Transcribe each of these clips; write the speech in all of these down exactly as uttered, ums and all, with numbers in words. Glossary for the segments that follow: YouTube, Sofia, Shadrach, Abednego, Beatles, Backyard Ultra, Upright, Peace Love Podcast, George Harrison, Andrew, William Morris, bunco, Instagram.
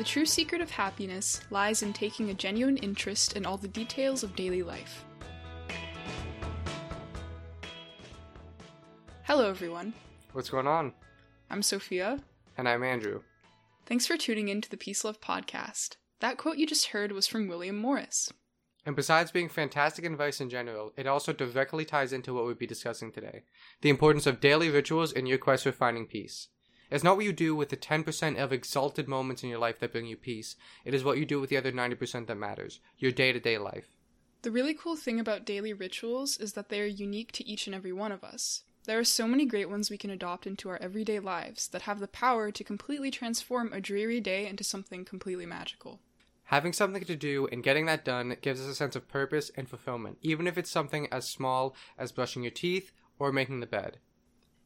The true secret of happiness lies in taking a genuine interest in all the details of daily life. Hello, everyone. What's going on? I'm Sophia. And I'm Andrew. Thanks for tuning in to the Peace Love Podcast. That quote you just heard was from William Morris. And besides being fantastic advice in general, it also directly ties into what we'll be discussing today, the importance of daily rituals in your quest for finding peace. It's not what you do with the ten percent of exalted moments in your life that bring you peace. It is what you do with the other ninety percent that matters, your day-to-day life. The really cool thing about daily rituals is that they are unique to each and every one of us. There are so many great ones we can adopt into our everyday lives that have the power to completely transform a dreary day into something completely magical. Having something to do and getting that done gives us a sense of purpose and fulfillment, even if it's something as small as brushing your teeth or making the bed.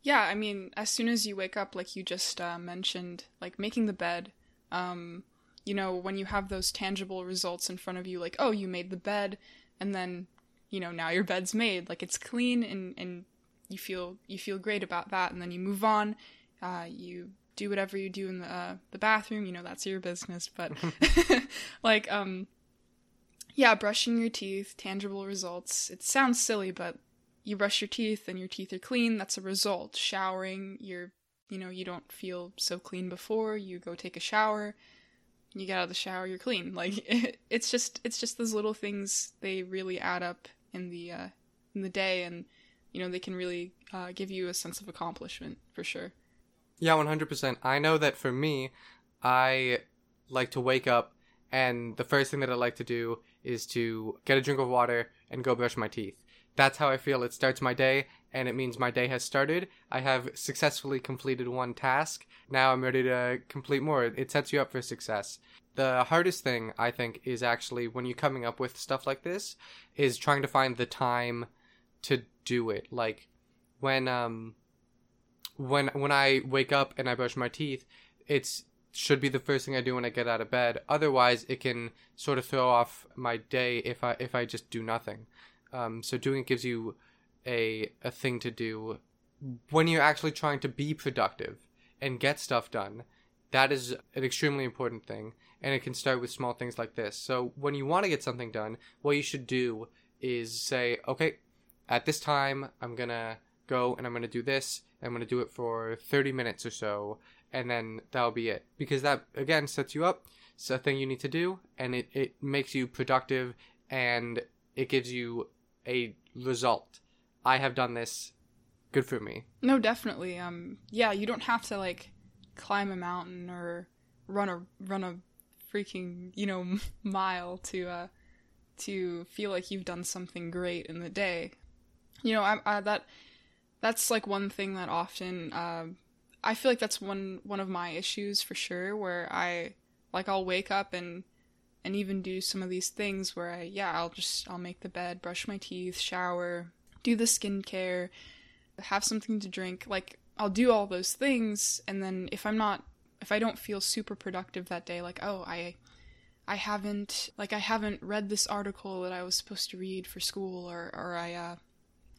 Yeah, I mean, as soon as you wake up, like you just uh, mentioned, like making the bed, um, you know, when you have those tangible results in front of you, like, oh, you made the bed, and then, you know, now your bed's made, like it's clean, and, and you feel you feel great about that, and then you move on, uh, you do whatever you do in the uh, the bathroom, you know, that's your business, but like, um, yeah, brushing your teeth, tangible results. It sounds silly, but you brush your teeth and your teeth are clean. That's a result. Showering, you're, you know, you don't feel so clean before. You go take a shower. You get out of the shower, you're clean. Like it, it's just, it's just those little things. They really add up in the, uh, in the day, and you know they can really uh, give you a sense of accomplishment for sure. Yeah, one hundred percent. I know that for me, I like to wake up, and the first thing that I like to do is to get a drink of water and go brush my teeth. That's how I feel. It starts my day, and it means my day has started. I have successfully completed one task. Now I'm ready to complete more. It sets you up for success. The hardest thing, I think, is actually when you're coming up with stuff like this, is trying to find the time to do it. Like, when um, when when I wake up and I brush my teeth, it's should be the first thing I do when I get out of bed. Otherwise, it can sort of throw off my day if I if I just do nothing. Um, so doing it gives you a a thing to do when you're actually trying to be productive and get stuff done. That is an extremely important thing, and it can start with small things like this. So when you want to get something done, what you should do is say, okay, at this time, I'm going to go and I'm going to do this. I'm going to do it for thirty minutes or so, and then that'll be it. Because that, again, sets you up. It's a thing you need to do, and it, it makes you productive, and it gives you a result. I have done this. Good for me. No, definitely. Um, yeah, you don't have to like climb a mountain or run a run a freaking you know mile to uh to feel like you've done something great in the day. You know, I, I that that's like one thing that often uh, I feel like that's one one of my issues for sure. Where I like I'll wake up and. And even do some of these things where I, yeah, I'll just, I'll make the bed, brush my teeth, shower, do the skincare, have something to drink. Like, I'll do all those things, and then if I'm not, if I don't feel super productive that day, like, oh, I, I haven't, like, I haven't read this article that I was supposed to read for school, or, or I, uh,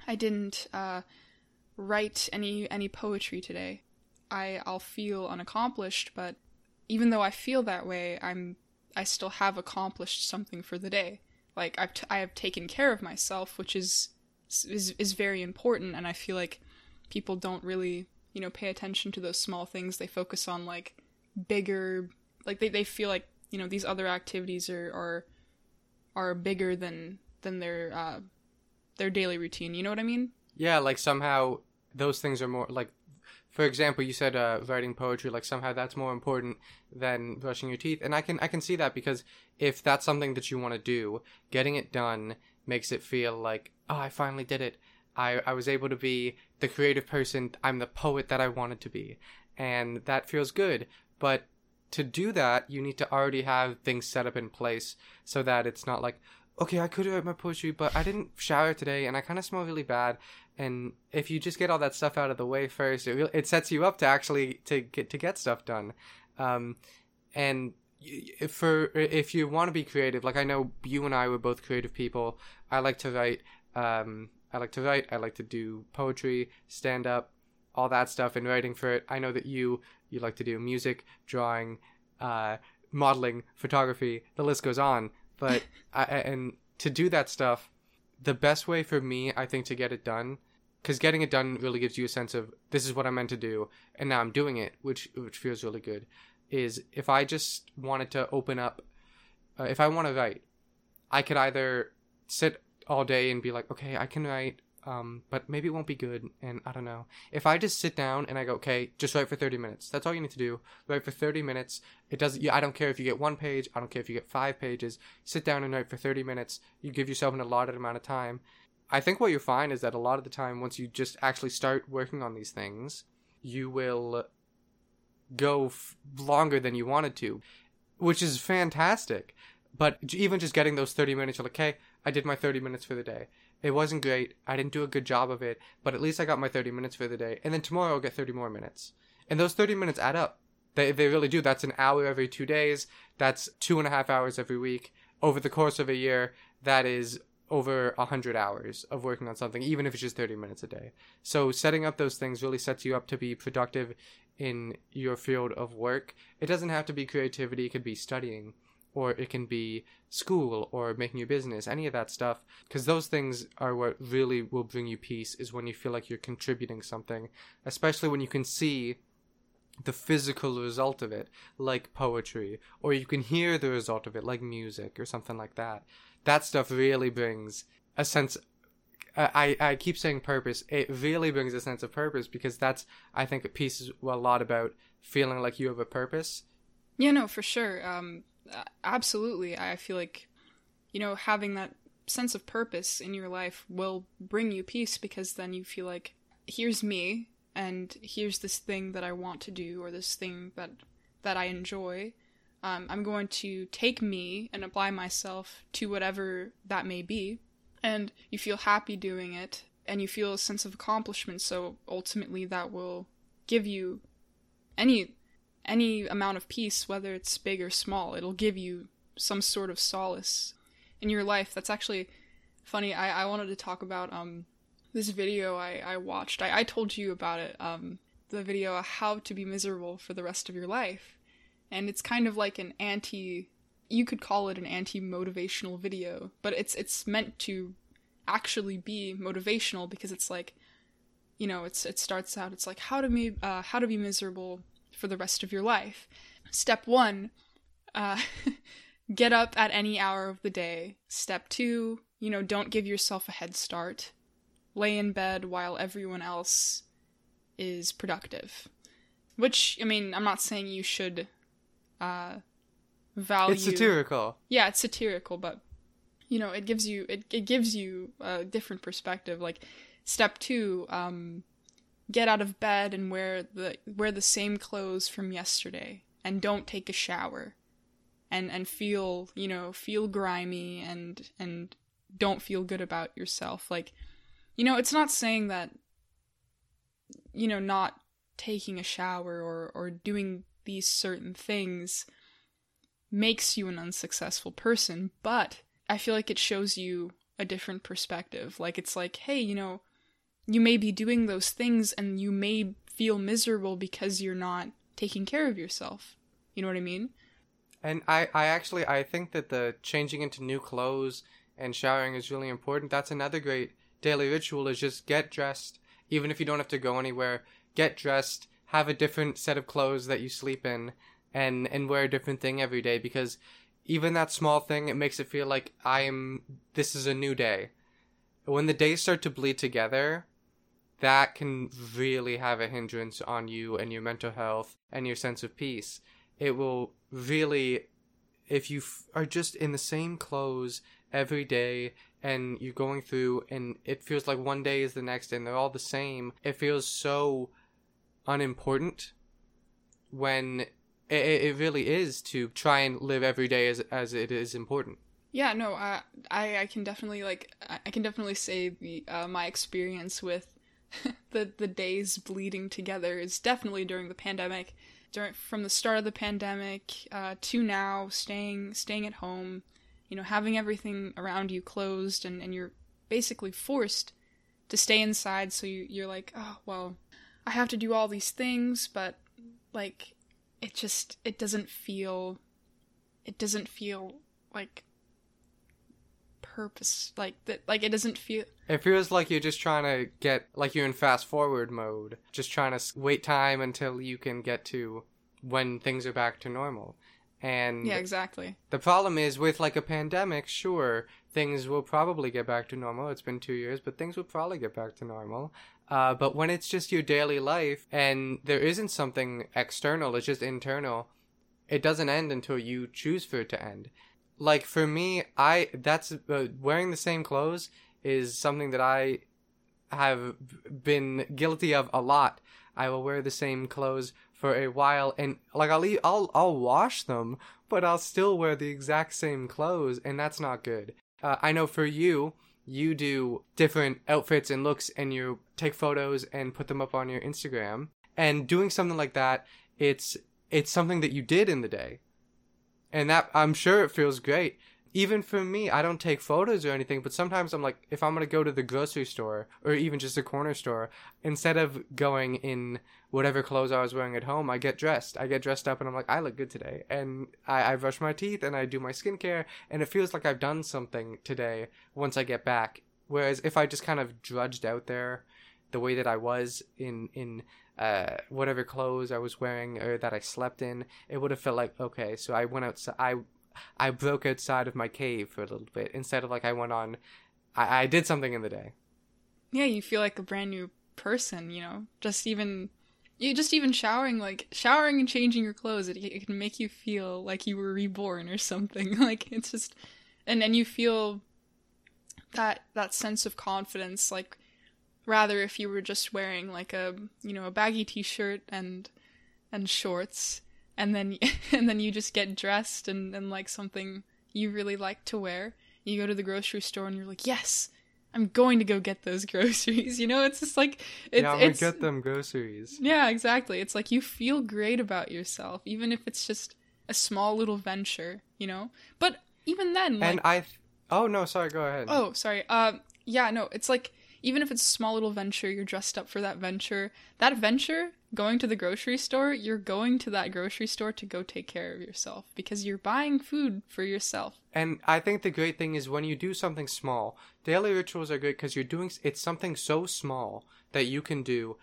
I didn't, uh, write any, any poetry today. I, I'll feel unaccomplished, but even though I feel that way, I'm I still have accomplished something for the day. Like, I've t- I have taken care of myself, which is, is is very important, and I feel like people don't really, you know, pay attention to those small things. They focus on, like, bigger, like, they, they feel like, you know, these other activities are are, are bigger than, than their, uh, their daily routine, you know what I mean? Yeah, like, somehow those things are more, like, for example, you said uh, writing poetry, like somehow that's more important than brushing your teeth. And I can I can see that, because if that's something that you want to do, getting it done makes it feel like, oh, I finally did it. I, I was able to be the creative person. I'm the poet that I wanted to be. And that feels good. But to do that, you need to already have things set up in place so that it's not like, okay, I could write my poetry, but I didn't shower today and I kind of smell really bad. And if you just get all that stuff out of the way first, it really, it sets you up to actually to get to get stuff done. Um, and if for if you want to be creative, like I know you and I were both creative people. I like to write. Um, I like to write. I like to do poetry, stand up, all that stuff, and writing for it. I know that you you like to do music, drawing, uh, modeling, photography, the list goes on. But I, and to do that stuff, the best way for me, I think, to get it done, because getting it done really gives you a sense of this is what I'm meant to do, and now I'm doing it, which which feels really good, is if I just wanted to open up, uh, if I want to write, I could either sit all day and be like, okay, I can write, um, but maybe it won't be good, and I don't know. If I just sit down and I go, okay, just write for thirty minutes. That's all you need to do. Write for thirty minutes. It doesn't. I don't care if you get one page. I don't care if you get five pages. Sit down and write for thirty minutes. You give yourself an allotted amount of time. I think what you'll find is that a lot of the time, once you just actually start working on these things, you will go f- longer than you wanted to, which is fantastic. But even just getting those thirty minutes, you're like, hey, I did my thirty minutes for the day. It wasn't great. I didn't do a good job of it, but at least I got my thirty minutes for the day. And then tomorrow I'll get thirty more minutes. And those thirty minutes add up. They they really do. That's an hour every two days. That's two and a half hours every week. Over the course of a year, that is over one hundred hours of working on something, even if it's just thirty minutes a day. So setting up those things really sets you up to be productive in your field of work. It doesn't have to be creativity. It could be studying, or it can be school, or making your business, any of that stuff, because those things are what really will bring you peace, is when you feel like you're contributing something, especially when you can see the physical result of it, like poetry, or you can hear the result of it, like music or something like that. That stuff really brings a sense, I, I keep saying purpose, it really brings a sense of purpose, because that's, I think, a piece is a lot about feeling like you have a purpose. Yeah, no, for sure. Um, absolutely. I feel like, you know, having that sense of purpose in your life will bring you peace, because then you feel like, here's me, and here's this thing that I want to do, or this thing that, that I enjoy. Um, I'm going to take me and apply myself to whatever that may be. And you feel happy doing it, and you feel a sense of accomplishment. So ultimately that will give you any any amount of peace, whether it's big or small. It'll give you some sort of solace in your life. That's actually funny. I, I wanted to talk about um this video I, I watched. I, I told you about it, um, the video How to Be Miserable for the Rest of Your Life. And it's kind of like an anti, you could call it an anti-motivational video, but it's it's meant to actually be motivational, because it's like, you know, it's it starts out, it's like, how to be, uh, how to be miserable for the rest of your life. Step one, uh, get up at any hour of the day. Step two, you know, don't give yourself a head start. Lay in bed while everyone else is productive. Which, I mean, I'm not saying you should uh, value... It's satirical. Yeah, it's satirical, but, you know, it gives you, it, it gives you a different perspective. Like, step two, um... get out of bed and wear the wear the same clothes from yesterday, and don't take a shower, and and feel, you know, feel grimy and and don't feel good about yourself. Like, you know, it's not saying that, you know, not taking a shower or or doing these certain things makes you an unsuccessful person, but I feel like it shows you a different perspective. Like, it's like, hey, you know, you may be doing those things and you may feel miserable because you're not taking care of yourself. You know what I mean? And I, I actually, I think that the changing into new clothes and showering is really important. That's another great daily ritual, is just get dressed. Even if you don't have to go anywhere, get dressed, have a different set of clothes that you sleep in, and, and wear a different thing every day, because even that small thing, it makes it feel like I'm, this is a new day. When the days start to bleed together, that can really have a hindrance on you and your mental health and your sense of peace. It will really, if you f- are just in the same clothes every day and you're going through and it feels like one day is the next and they're all the same, it feels so unimportant when it, it really is to try and live every day as, as it is important. Yeah, no, I, I, I can definitely, like, I can definitely say the uh, my experience with the the days bleeding together is definitely during the pandemic, during from the start of the pandemic uh, to now, staying staying at home, you know, having everything around you closed, and, and you're basically forced to stay inside. So you, you're like, oh, well, I have to do all these things, but like, it just, it doesn't feel it doesn't feel like purpose, like that, like it doesn't feel. It feels like you're just trying to get, like you're in fast forward mode, just trying to wait time until you can get to when things are back to normal. And yeah, exactly. The problem is with like a pandemic, sure, things will probably get back to normal. It's been two years, but things will probably get back to normal. Uh, but when it's just your daily life and there isn't something external, it's just internal, it doesn't end until you choose for it to end. Like for me, I that's uh, wearing the same clothes is something that I have been guilty of a lot. I will wear the same clothes for a while, and like I'll leave, I'll I'll wash them, but I'll still wear the exact same clothes, and that's not good. Uh, I know for you, you do different outfits and looks, and you take photos and put them up on your Instagram. And doing something like that, it's it's something that you did in the day, and that I'm sure it feels great. Even for me, I don't take photos or anything, but sometimes I'm like, if I'm going to go to the grocery store or even just a corner store, instead of going in whatever clothes I was wearing at home, I get dressed. I get dressed up and I'm like, I look good today. And I, I brush my teeth and I do my skincare, and it feels like I've done something today once I get back. Whereas if I just kind of drudged out there the way that I was in, in uh, whatever clothes I was wearing or that I slept in, it would have felt like, okay, so I went outside. I, I broke outside of my cave for a little bit instead of like I went on, I, I did something in the day. Yeah, you feel like a brand new person, you know, just even, you just even showering, like showering and changing your clothes, it, it can make you feel like you were reborn or something. Like it's just, and then you feel that, that sense of confidence, like rather if you were just wearing like a, you know, a baggy t-shirt and, and shorts. And then and then you just get dressed and, and, like, something you really like to wear. You go to the grocery store and you're like, yes, I'm going to go get those groceries. You know, it's just like... It's, yeah, I'm going to get them groceries. Yeah, exactly. It's like you feel great about yourself, even if it's just a small little venture, you know? But even then... Like, and I... Th- oh, no, sorry, go ahead. Oh, sorry. Uh, yeah, no, it's like, even if it's a small little venture, you're dressed up for that venture. That venture... Going to the grocery store, you're going to that grocery store to go take care of yourself because you're buying food for yourself. And I think the great thing is when you do something small, daily rituals are great because you're doing, it's something so small that you can do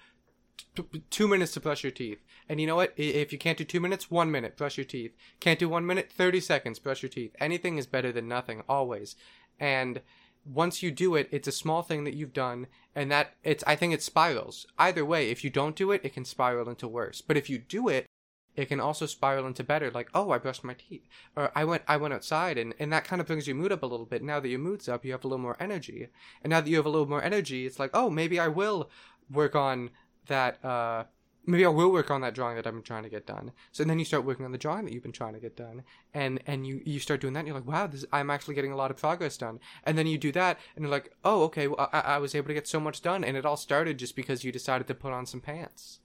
t- two minutes to brush your teeth. And you know what? If you can't do two minutes, one minute, brush your teeth. Can't do one minute, thirty seconds, brush your teeth. Anything is better than nothing, always. And once you do it, it's a small thing that you've done, and that it's, I think it spirals. Either way, if you don't do it, it can spiral into worse. But if you do it, it can also spiral into better. Like, oh, I brushed my teeth, or I went, I went outside, and, and that kind of brings your mood up a little bit. Now that your mood's up, you have a little more energy. And now that you have a little more energy, it's like, oh, maybe I will work on that, uh, maybe I will work on that drawing that I've been trying to get done. So then you start working on the drawing that you've been trying to get done. And, and you, you start doing that and you're like, wow, this, I'm actually getting a lot of progress done. And then you do that and you're like, oh, okay, well, I, I was able to get so much done. And it all started just because you decided to put on some pants.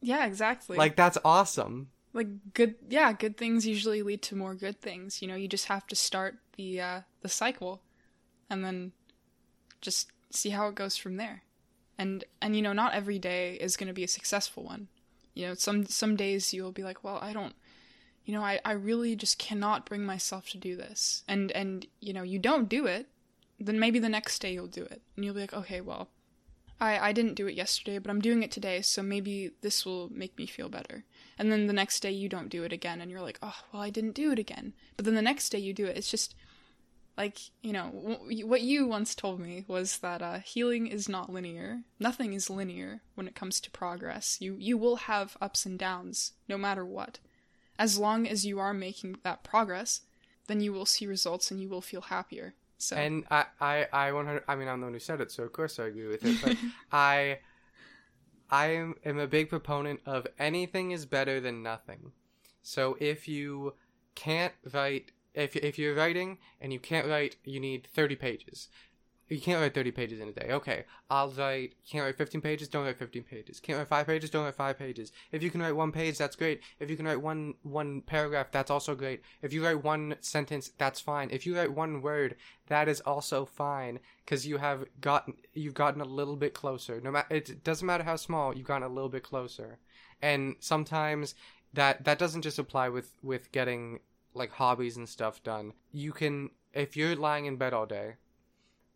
Yeah, exactly. Like, that's awesome. Like, good, yeah, good things usually lead to more good things. You know, you just have to start the uh, the cycle and then just see how it goes from there. And, and you know, not every day is going to be a successful one. You know, some some days you'll be like, well, I don't, you know, I, I really just cannot bring myself to do this. And, and, you know, you don't do it, then maybe the next day you'll do it. And you'll be like, okay, well, I, I didn't do it yesterday, but I'm doing it today, so maybe this will make me feel better. And then the next day you don't do it again, and you're like, oh, well, I didn't do it again. But then the next day you do it. It's just... Like, you know, w- what you once told me was that uh, healing is not linear. Nothing is linear when it comes to progress. You you will have ups and downs, no matter what. As long as you are making that progress, then you will see results and you will feel happier. So and I I I one hundred. I mean, I'm the one who said it, so of course I agree with it. But I I am, am a big proponent of anything is better than nothing. So if you can't write. If if you're writing and you can't write, you need thirty pages. You can't write thirty pages in a day. Okay, I'll write, can't write fifteen pages, don't write fifteen pages. Can't write five pages, don't write five pages. If you can write one page, that's great. If you can write one one paragraph, that's also great. If you write one sentence, that's fine. If you write one word, that is also fine because you have gotten, you've gotten a little bit closer. No matter, it doesn't matter how small, you've gotten a little bit closer. And sometimes that, that doesn't just apply with, with getting like hobbies and stuff done. You can, if you're lying in bed all day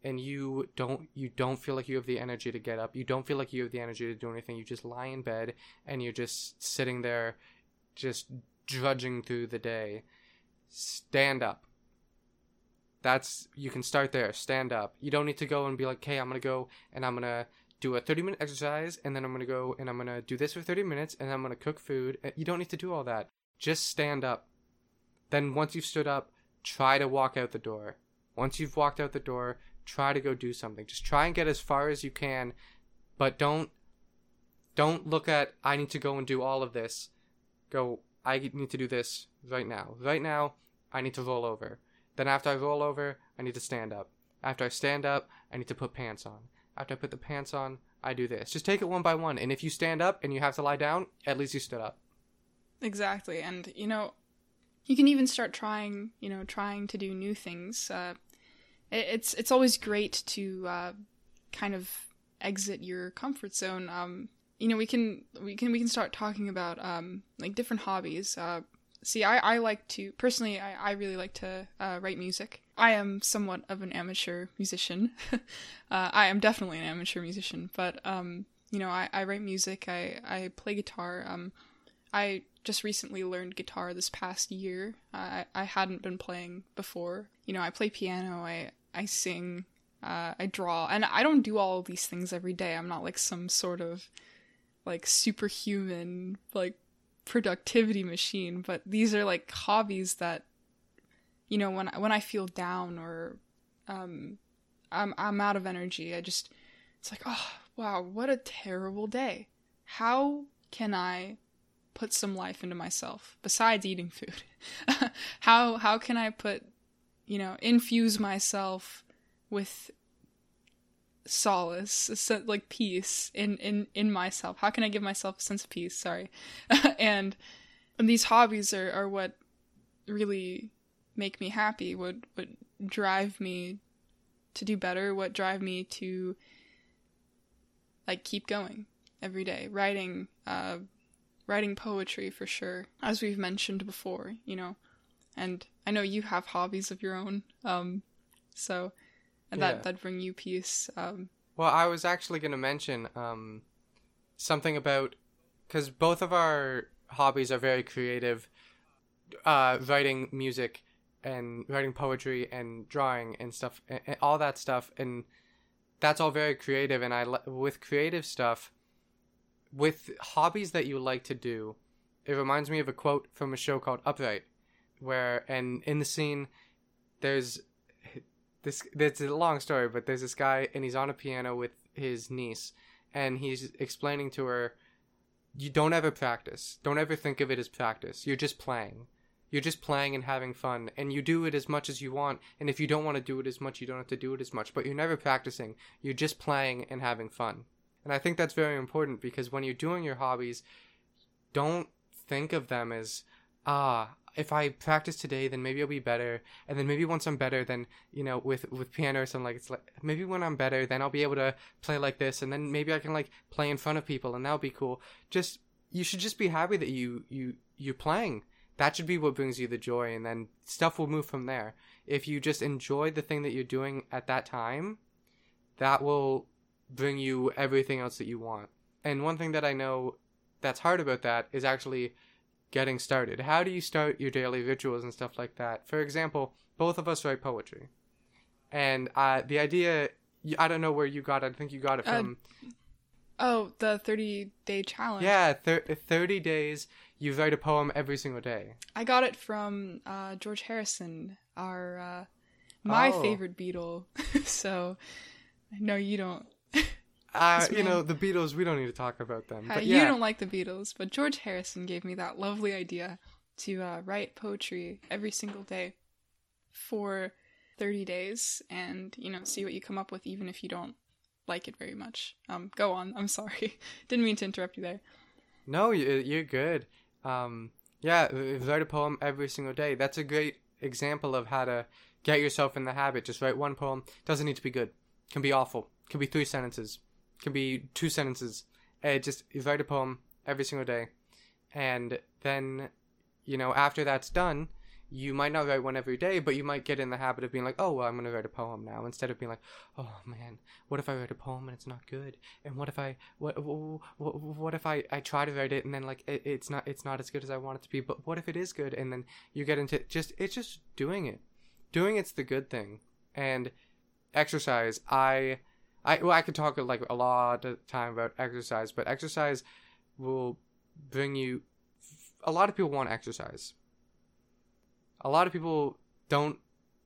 and you don't you don't feel like you have the energy to get up, you don't feel like you have the energy to do anything, you just lie in bed and you're just sitting there just drudging through the day, stand up. That's, you can start there. Stand up. You don't need to go and be like, okay, I'm going to go and I'm going to do a thirty minute exercise, and then I'm going to go and I'm going to do this for thirty minutes, and I'm going to cook food. You don't need to do all that. Just stand up. Then once you've stood up, try to walk out the door. Once you've walked out the door, try to go do something. Just try and get as far as you can, but don't, don't look at, I need to go and do all of this. Go, I need to do this right now. Right now, I need to roll over. Then after I roll over, I need to stand up. After I stand up, I need to put pants on. After I put the pants on, I do this. Just take it one by one. And if you stand up and you have to lie down, at least you stood up. Exactly. And, you know, you can even start trying, you know, trying to do new things. Uh, it, it's it's always great to uh, kind of exit your comfort zone. Um, you know, we can we can we can start talking about um, like different hobbies. Uh, See, I, I like to, personally, I, I really like to uh, write music. I am somewhat of an amateur musician. uh, I am definitely an amateur musician, but, um, you know, I, I write music, I, I play guitar. Um, I just recently learned guitar this past year. I, I hadn't been playing before. You know, I play piano, I, I sing, uh, I draw, and I don't do all of these things every day. I'm not like some sort of, like, superhuman, like, productivity machine, but these are like hobbies that, you know, when when I feel down or um I'm I'm out of energy, I just, it's like, oh wow, what a terrible day. How can I put some life into myself besides eating food? how how can I put, you know, infuse myself with solace, a sense, like peace in, in, in myself. How can I give myself a sense of peace? Sorry. and, and these hobbies are, are what really make me happy, what, what drive me to do better, what drive me to like keep going every day. Writing, uh, writing poetry for sure, as we've mentioned before, you know, and I know you have hobbies of your own. Um, so And yeah. that, that'd bring you peace. Um. Well, I was actually going to mention um, something about... Because both of our hobbies are very creative. Uh, writing music and writing poetry and drawing and stuff. And, and all that stuff. And that's all very creative. And I with creative stuff, with hobbies that you like to do, it reminds me of a quote from a show called Upright. Where, and in the scene, there's... This it's a long story, but there's this guy and he's on a piano with his niece and he's explaining to her, you don't ever practice. Don't ever think of it as practice. You're just playing. You're just playing and having fun, and you do it as much as you want, and if you don't want to do it as much, you don't have to do it as much, but you're never practicing. You're just playing and having fun. And I think that's very important, because when you're doing your hobbies, don't think of them as, ah, if I practice today, then maybe I'll be better. And then maybe once I'm better, then, you know, with, with piano or something, like, it's like, maybe when I'm better, then I'll be able to play like this. And then maybe I can, like, play in front of people, and that'll be cool. Just, you should just be happy that you, you, you're playing. That should be what brings you the joy. And then stuff will move from there. If you just enjoy the thing that you're doing at that time, that will bring you everything else that you want. And one thing that I know that's hard about that is actually getting started. How do you start your daily rituals and stuff like that? For example, both of us write poetry, and uh the idea, I don't know where you got it. I think you got it from uh, oh the thirty day challenge. Yeah, thirty days you write a poem every single day. I got it from uh George Harrison, our uh my oh. favorite Beatle. So I know you don't. Uh, you know, the Beatles, we don't need to talk about them. But uh, you yeah. don't like the Beatles, but George Harrison gave me that lovely idea to uh, write poetry every single day for thirty days and, you know, see what you come up with, even if you don't like it very much. Um, go on. I'm sorry. Didn't mean to interrupt you there. No, you're good. Um, yeah, write a poem every single day. That's a great example of how to get yourself in the habit. Just write one poem. Doesn't need to be good. Can be awful. Can be three sentences. Can be two sentences. Uh, just write a poem every single day, and then, you know, after that's done, you might not write one every day, but you might get in the habit of being like, oh, well, I'm going to write a poem now, instead of being like, oh, man, what if I write a poem and it's not good? And what if I, what, what, what, what if I, I try to write it and then like, it, it's not, it's not as good as I want it to be, but what if it is good? And then you get into just, it's just doing it. Doing it's the good thing. And exercise, I, I, well, I could talk like a lot of time about exercise, but exercise will bring you, a lot of people want exercise. A lot of people don't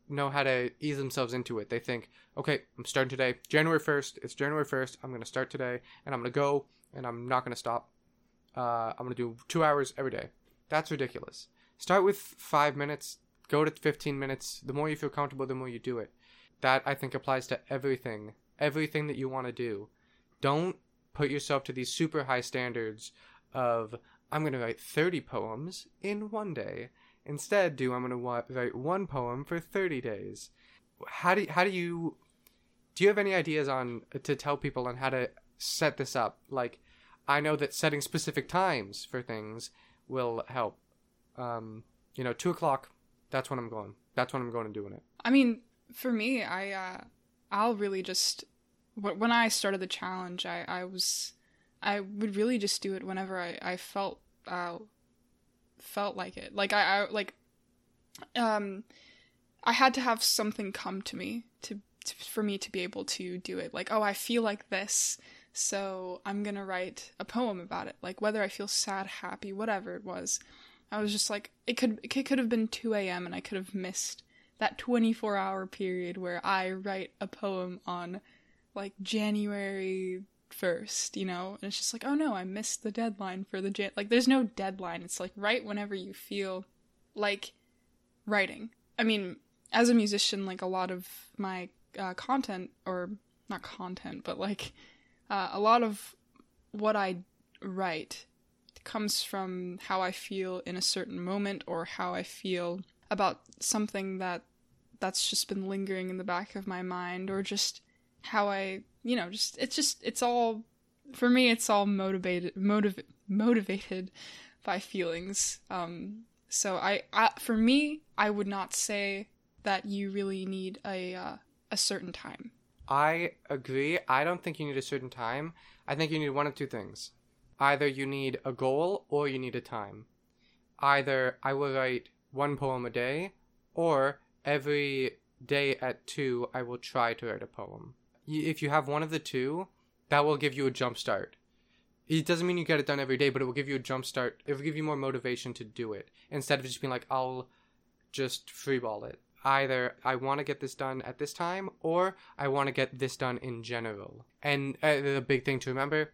know how to ease themselves into it. They think, okay, I'm starting today. January first. It's January first. I'm going to start today, and I'm going to go, and I'm not going to stop. Uh, I'm going to do two hours every day. That's ridiculous. Start with five minutes. Go to fifteen minutes. The more you feel comfortable, the more you do it. That, I think, applies to everything. Everything that you want to do. Don't put yourself to these super high standards of, I'm going to write thirty poems in one day. Instead, do I'm going to wa- write one poem for thirty days. How do you, how do you do you have any ideas on to tell people on how to set this up? Like, I know that setting specific times for things will help. Um, you know, two o'clock. That's when I'm going. That's when I'm going and doing it. I mean, for me, I uh, I'll really just when I started the challenge, I, I was I would really just do it whenever I I felt. Uh, felt like it. Like, I, I, like, um, I had to have something come to me to, to, for me to be able to do it. Like, oh, I feel like this, so I'm gonna write a poem about it. Like, whether I feel sad, happy, whatever it was, I was just like, it could, it could have been two a.m. and I could have missed that twenty-four hour period where I write a poem on, like, January first, you know, and it's just like, oh no, I missed the deadline for the jan- like, there's no deadline. It's like, write whenever you feel like writing. I mean, as a musician, like, a lot of my uh, content, or not content, but like uh, a lot of what I write comes from how I feel in a certain moment, or how I feel about something that that's just been lingering in the back of my mind, or just how I, you know, just, it's just, it's all, for me, it's all motivated, motiv- motivated by feelings. Um, so I, I, for me, I would not say that you really need a, uh, a certain time. I agree. I don't think you need a certain time. I think you need one of two things. Either you need a goal or you need a time. Either I will write one poem a day, or every day at two, I will try to write a poem. If you have one of the two, that will give you a jump start. It doesn't mean you get it done every day, but it will give you a jump start. It will give you more motivation to do it, instead of just being like, I'll just freeball it. Either I want to get this done at this time, or I want to get this done in general. And uh, the big thing to remember,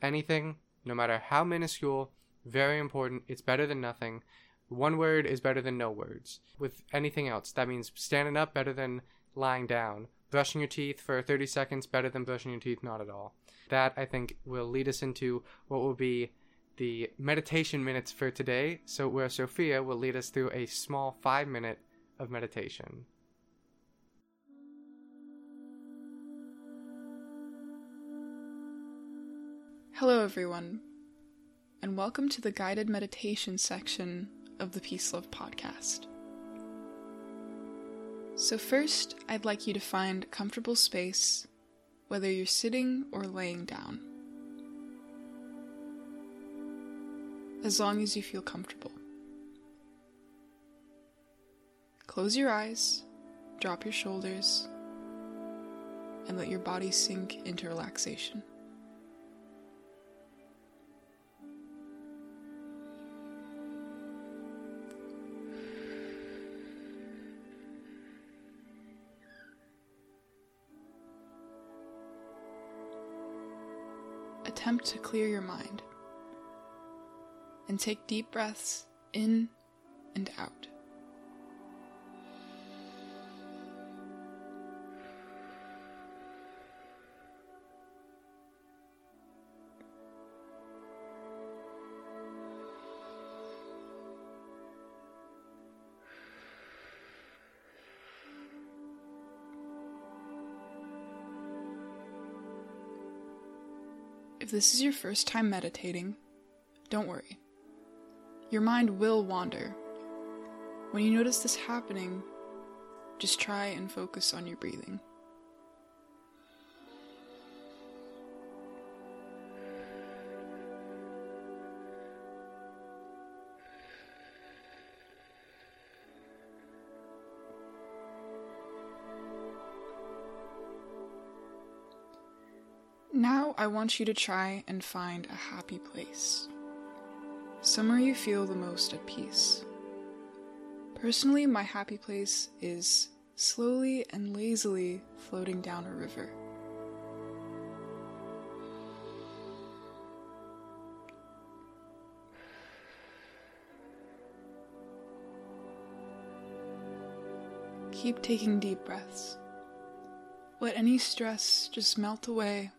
anything, no matter how minuscule, very important. It's better than nothing. One word is better than no words. With anything else, that means standing up better than lying down. Brushing your teeth for thirty seconds better than brushing your teeth not at all. That, I think, will lead us into what will be the meditation minutes for today, so where Sophia will lead us through a small five minute of meditation. Hello everyone, and welcome to the guided meditation section of the Peace Love Podcast. So first, I'd like you to find a comfortable space, whether you're sitting or laying down. As long as you feel comfortable. Close your eyes, drop your shoulders, and let your body sink into relaxation. Attempt to clear your mind and take deep breaths in and out. If this is your first time meditating, don't worry. Your mind will wander, When you notice this happening, just try and focus on your breathing. Now I want you to try and find a happy place, somewhere you feel the most at peace. Personally, my happy place is slowly and lazily floating down a river. Keep taking deep breaths. Let any stress just melt away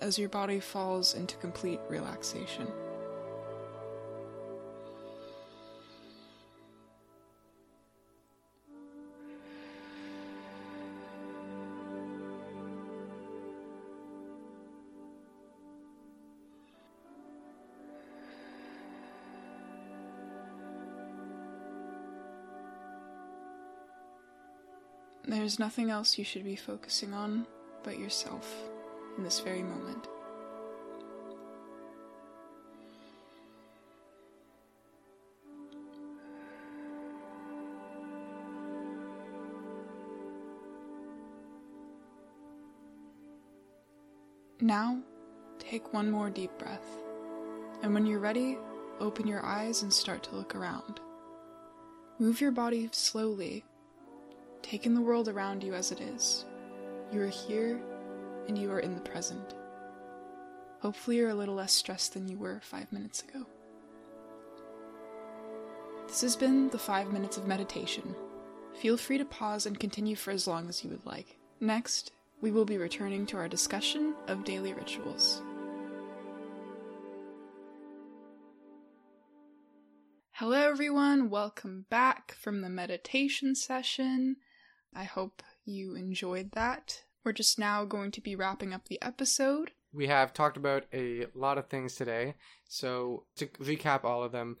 as your body falls into complete relaxation. There's nothing else you should be focusing on but yourself in this very moment. Now, take one more deep breath, and when you're ready, open your eyes and start to look around. Move your body slowly, take in the world around you as it is. You are here, and you are in the present. Hopefully you're a little less stressed than you were five minutes ago. This has been the five minutes of meditation. Feel free to pause and continue for as long as you would like. Next, we will be returning to our discussion of daily rituals. Hello everyone, welcome back from the meditation session. I hope you enjoyed that. We're just now going to be wrapping up the episode. We have talked about a lot of things today. So to recap all of them,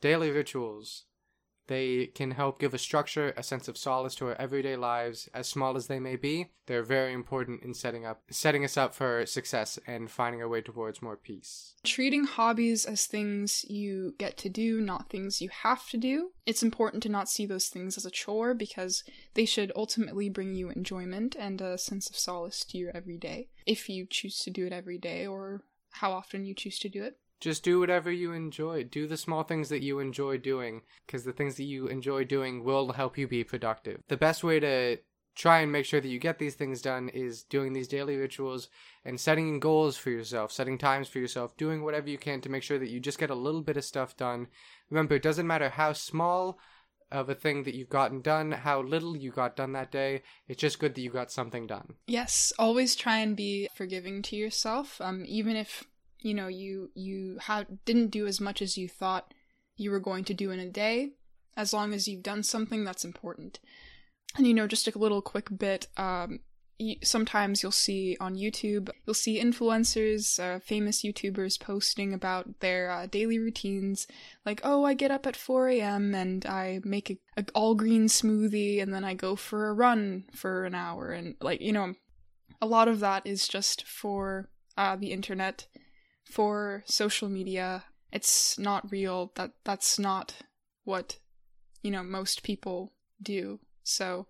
daily rituals. They can help give a structure, a sense of solace to our everyday lives, as small as they may be. They're very important in setting up, setting us up for success and finding our way towards more peace. Treating hobbies as things you get to do, not things you have to do. It's important to not see those things as a chore because they should ultimately bring you enjoyment and a sense of solace to your everyday, if you choose to do it every day or how often you choose to do it. Just do whatever you enjoy. Do the small things that you enjoy doing, because the things that you enjoy doing will help you be productive. The best way to try and make sure that you get these things done is doing these daily rituals and setting goals for yourself, setting times for yourself, doing whatever you can to make sure that you just get a little bit of stuff done. Remember, it doesn't matter how small of a thing that you've gotten done, how little you got done that day. It's just good that you got something done. Yes, always try and be forgiving to yourself, um, even if you know, you you ha- didn't do as much as you thought you were going to do in a day. As long as you've done something, that's important. And, you know, just a little quick bit, um, you, sometimes you'll see on YouTube, you'll see influencers, uh, famous YouTubers posting about their uh, daily routines. Like, oh, I get up at four a.m. and I make an a all-green smoothie and then I go for a run for an hour. And, like, you know, a lot of that is just for uh, the internet. For social media, it's not real. That that's not what, you know, most people do. So,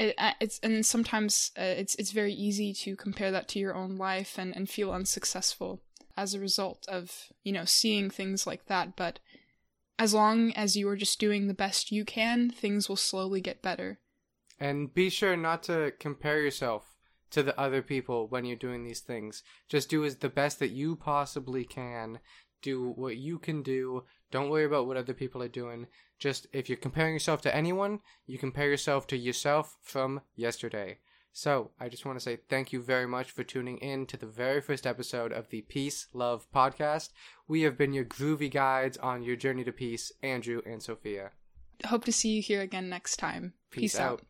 it, it's and sometimes it's it's very easy to compare that to your own life and, and feel unsuccessful as a result of, you know, seeing things like that. But as long as you are just doing the best you can, things will slowly get better. And be sure not to compare yourself to the other people when you're doing these things. Just do is the best that you possibly can. Do what you can do. Don't worry about what other people are doing. Just if you're comparing yourself to anyone, you compare yourself to yourself from yesterday. So I just want to say thank you very much for tuning in to the very first episode of the Peace Love Podcast. We have been your groovy guides on your journey to peace, Andrew and Sophia. Hope to see you here again next time. Peace, peace out. out.